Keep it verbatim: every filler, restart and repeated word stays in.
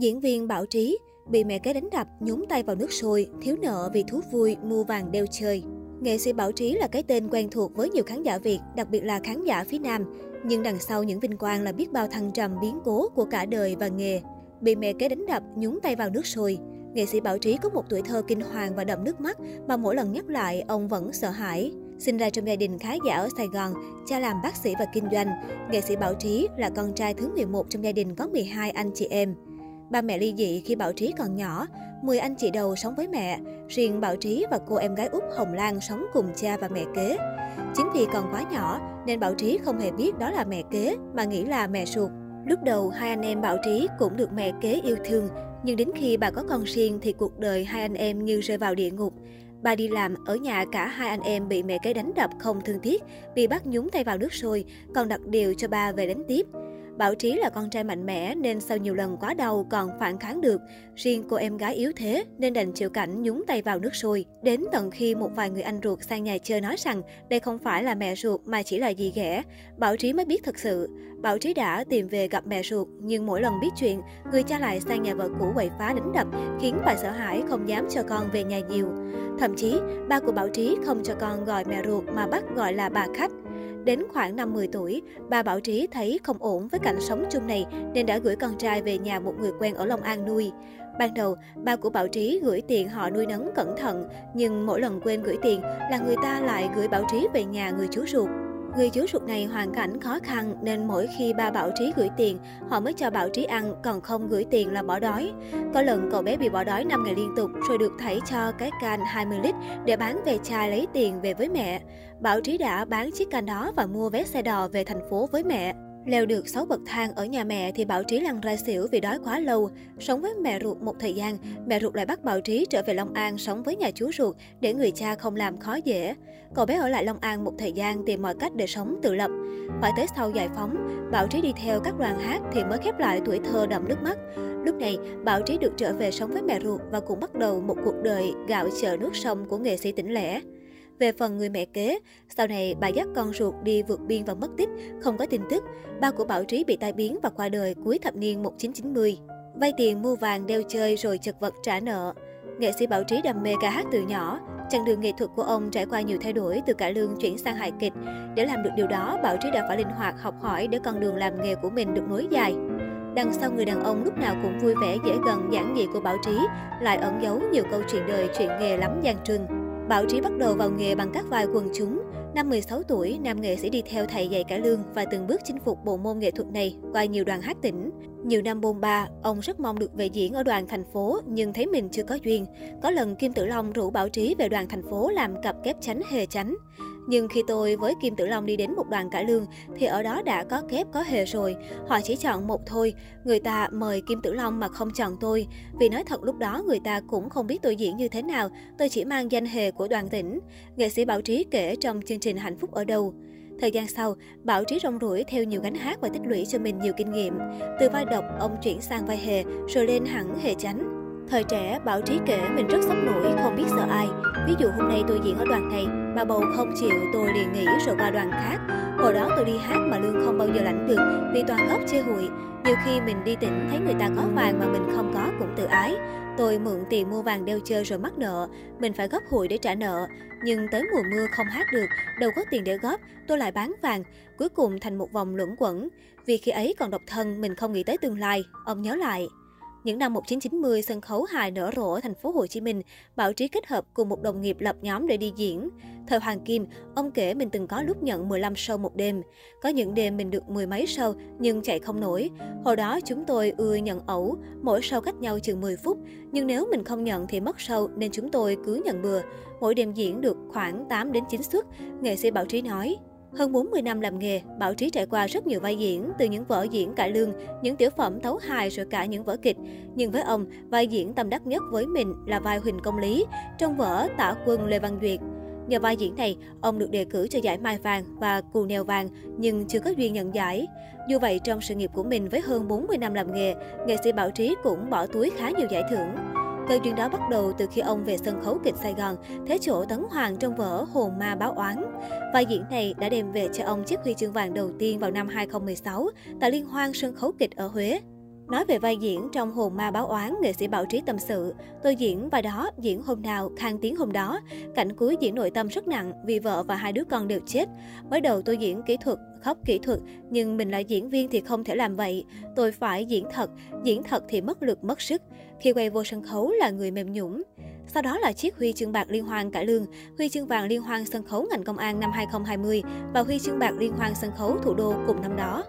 Diễn viên Bảo Trí bị mẹ kế đánh đập, nhúng tay vào nước sôi, thiếu nợ vì thú vui mua vàng đeo chơi. Nghệ sĩ Bảo Trí là cái tên quen thuộc với nhiều khán giả Việt, đặc biệt là khán giả phía Nam. Nhưng đằng sau những vinh quang là biết bao thăng trầm biến cố của cả đời và nghề. Bị mẹ kế đánh đập, nhúng tay vào nước sôi. Nghệ sĩ Bảo Trí có một tuổi thơ kinh hoàng và đậm nước mắt mà mỗi lần nhắc lại, ông vẫn sợ hãi. Sinh ra trong gia đình khá giả ở Sài Gòn, cha làm bác sĩ và kinh doanh. Nghệ sĩ Bảo Trí là con trai thứ mười một trong gia đình có mười hai anh chị em. Ba mẹ ly dị khi Bảo Trí còn nhỏ, mười anh chị đầu sống với mẹ, riêng Bảo Trí và cô em gái Út Hồng Lan sống cùng cha và mẹ kế. Chính vì còn quá nhỏ nên Bảo Trí không hề biết đó là mẹ kế mà nghĩ là mẹ ruột. Lúc đầu hai anh em Bảo Trí cũng được mẹ kế yêu thương, nhưng đến khi bà có con riêng thì cuộc đời hai anh em như rơi vào địa ngục. Bà đi làm, ở nhà cả hai anh em bị mẹ kế đánh đập không thương tiếc, bị bắt nhúng tay vào nước sôi, còn đặt điều cho ba về đánh tiếp. Bảo Trí là con trai mạnh mẽ nên sau nhiều lần quá đau còn phản kháng được. Riêng cô em gái yếu thế nên đành chịu cảnh nhúng tay vào nước sôi. Đến tận khi một vài người anh ruột sang nhà chơi nói rằng đây không phải là mẹ ruột mà chỉ là dì ghẻ, Bảo Trí mới biết thật sự. Bảo Trí đã tìm về gặp mẹ ruột, nhưng mỗi lần biết chuyện, người cha lại sang nhà vợ cũ quậy phá đánh đập, khiến bà sợ hãi không dám cho con về nhà nhiều. Thậm chí, ba của Bảo Trí không cho con gọi mẹ ruột mà bắt gọi là bà khách. Đến khoảng năm mười tuổi, ba Bảo Trí thấy không ổn với cảnh sống chung này nên đã gửi con trai về nhà một người quen ở Long An nuôi. Ban đầu, ba của Bảo Trí gửi tiền họ nuôi nấng cẩn thận, nhưng mỗi lần quên gửi tiền là người ta lại gửi Bảo Trí về nhà người chú ruột. Người chú ruột này hoàn cảnh khó khăn nên mỗi khi ba Bảo Trí gửi tiền, họ mới cho Bảo Trí ăn, còn không gửi tiền là bỏ đói. Có lần cậu bé bị bỏ đói năm ngày liên tục rồi được thảy cho cái can hai mươi lít để bán ve chai lấy tiền về với mẹ. Bảo Trí đã bán chiếc can đó và mua vé xe đò về thành phố với mẹ. Leo được sáu bậc thang ở nhà mẹ thì Bảo Trí lăn ra xỉu vì đói quá lâu. Sống với mẹ ruột một thời gian, mẹ ruột lại bắt Bảo Trí trở về Long An sống với nhà chú ruột để người cha không làm khó dễ. Cậu bé ở lại Long An một thời gian tìm mọi cách để sống tự lập. Phải tới sau giải phóng, Bảo Trí đi theo các đoàn hát thì mới khép lại tuổi thơ đậm nước mắt. Lúc này, Bảo Trí được trở về sống với mẹ ruột và cũng bắt đầu một cuộc đời gạo chợ nước sông của nghệ sĩ tỉnh lẻ. Về phần người mẹ kế, sau này bà dắt con ruột đi vượt biên và mất tích, không có tin tức. Ba của Bảo Trí bị tai biến và qua đời cuối thập niên một nghìn chín trăm chín mươi. Vay tiền mua vàng đeo chơi rồi chật vật trả nợ. Nghệ sĩ Bảo Trí đam mê ca hát từ nhỏ. Chặng đường nghệ thuật của ông trải qua nhiều thay đổi, từ cải lương chuyển sang hài kịch. Để làm được điều đó, Bảo Trí đã phải linh hoạt học hỏi để con đường làm nghề của mình được nối dài. Đằng sau người đàn ông lúc nào cũng vui vẻ, dễ gần, giản dị của Bảo Trí lại ẩn giấu nhiều câu chuyện đời, chuyện nghề lắm gian truân. Bảo Trí bắt đầu vào nghề bằng các vai quần chúng. Năm mười sáu tuổi, nam nghệ sĩ đi theo thầy dạy cải lương và từng bước chinh phục bộ môn nghệ thuật này qua nhiều đoàn hát tỉnh. Nhiều năm bôn ba, ông rất mong được về diễn ở đoàn thành phố nhưng thấy mình chưa có duyên. Có lần Kim Tử Long rủ Bảo Trí về đoàn thành phố làm cặp kép chánh hề chánh. Nhưng khi tôi với Kim Tử Long đi đến một đoàn cải lương thì ở đó đã có kép có hề rồi. Họ chỉ chọn một thôi. Người ta mời Kim Tử Long mà không chọn tôi. Vì nói thật lúc đó người ta cũng không biết tôi diễn như thế nào. Tôi chỉ mang danh hề của đoàn tỉnh. Nghệ sĩ Bảo Trí kể trong chương trình Hạnh Phúc Ở Đâu. Thời gian sau, Bảo Trí rong ruổi theo nhiều gánh hát và tích lũy cho mình nhiều kinh nghiệm. Từ vai độc, ông chuyển sang vai hề, rồi lên hẳn hề chánh. Thời trẻ, Bảo Trí kể mình rất sốc nổi, không biết sợ ai. Ví dụ hôm nay tôi diễn ở đoàn này, bà bầu không chịu, tôi liền nghỉ rồi qua đoàn khác. Hồi đó tôi đi hát mà lương không bao giờ lãnh được vì toàn góp chơi hụi. Nhiều khi mình đi tỉnh thấy người ta có vàng mà mình không có cũng tự ái. Tôi mượn tiền mua vàng đeo chơi rồi mắc nợ, mình phải góp hụi để trả nợ. Nhưng tới mùa mưa không hát được, đâu có tiền để góp, tôi lại bán vàng. Cuối cùng thành một vòng luẩn quẩn. Vì khi ấy còn độc thân, mình không nghĩ tới tương lai, ông nhớ lại. Những năm một nghìn chín trăm chín mươi, sân khấu hài nở rộ ở thành phố Hồ Chí Minh, Bảo Trí kết hợp cùng một đồng nghiệp lập nhóm để đi diễn. Thời Hoàng Kim, ông kể mình từng có lúc nhận mười lăm show một đêm. Có những đêm mình được mười mấy show nhưng chạy không nổi. Hồi đó chúng tôi ưa nhận ẩu, mỗi show cách nhau chừng mười phút. Nhưng nếu mình không nhận thì mất show nên chúng tôi cứ nhận bừa. Mỗi đêm diễn được khoảng tám đến chín suất, nghệ sĩ Bảo Trí nói. Hơn bốn mươi năm làm nghề, Bảo Trí trải qua rất nhiều vai diễn, từ những vở diễn cải lương, những tiểu phẩm tấu hài rồi cả những vở kịch. Nhưng với ông, vai diễn tâm đắc nhất với mình là vai Huỳnh Công Lý trong vở Tả Quân Lê Văn Duyệt. Nhờ vai diễn này, ông được đề cử cho giải Mai Vàng và Cù Nèo Vàng nhưng chưa có duyên nhận giải. Dù vậy, trong sự nghiệp của mình với hơn bốn mươi năm làm nghề, nghệ sĩ Bảo Trí cũng bỏ túi khá nhiều giải thưởng. Cơ duyên đó bắt đầu từ khi ông về sân khấu kịch Sài Gòn, thế chỗ Tấn Hoàng trong vở Hồn Ma Báo Oán. Vai diễn này đã đem về cho ông chiếc huy chương vàng đầu tiên vào năm hai nghìn không trăm mười sáu tại Liên hoan sân khấu kịch ở Huế. Nói về vai diễn trong Hồn Ma Báo Oán, nghệ sĩ Bảo Trí tâm sự, tôi diễn vai đó, diễn hôm nào, khang tiếng hôm đó. Cảnh cuối diễn nội tâm rất nặng vì vợ và hai đứa con đều chết. Mới đầu tôi diễn kỹ thuật, khóc kỹ thuật, nhưng mình là diễn viên thì không thể làm vậy. Tôi phải diễn thật, diễn thật thì mất lực mất sức. Khi quay vô sân khấu là người mềm nhũn. Sau đó là chiếc huy chương bạc liên hoan cải lương, huy chương vàng liên hoan sân khấu ngành công an năm hai nghìn không trăm hai mươi và huy chương bạc liên hoan sân khấu thủ đô cùng năm đó.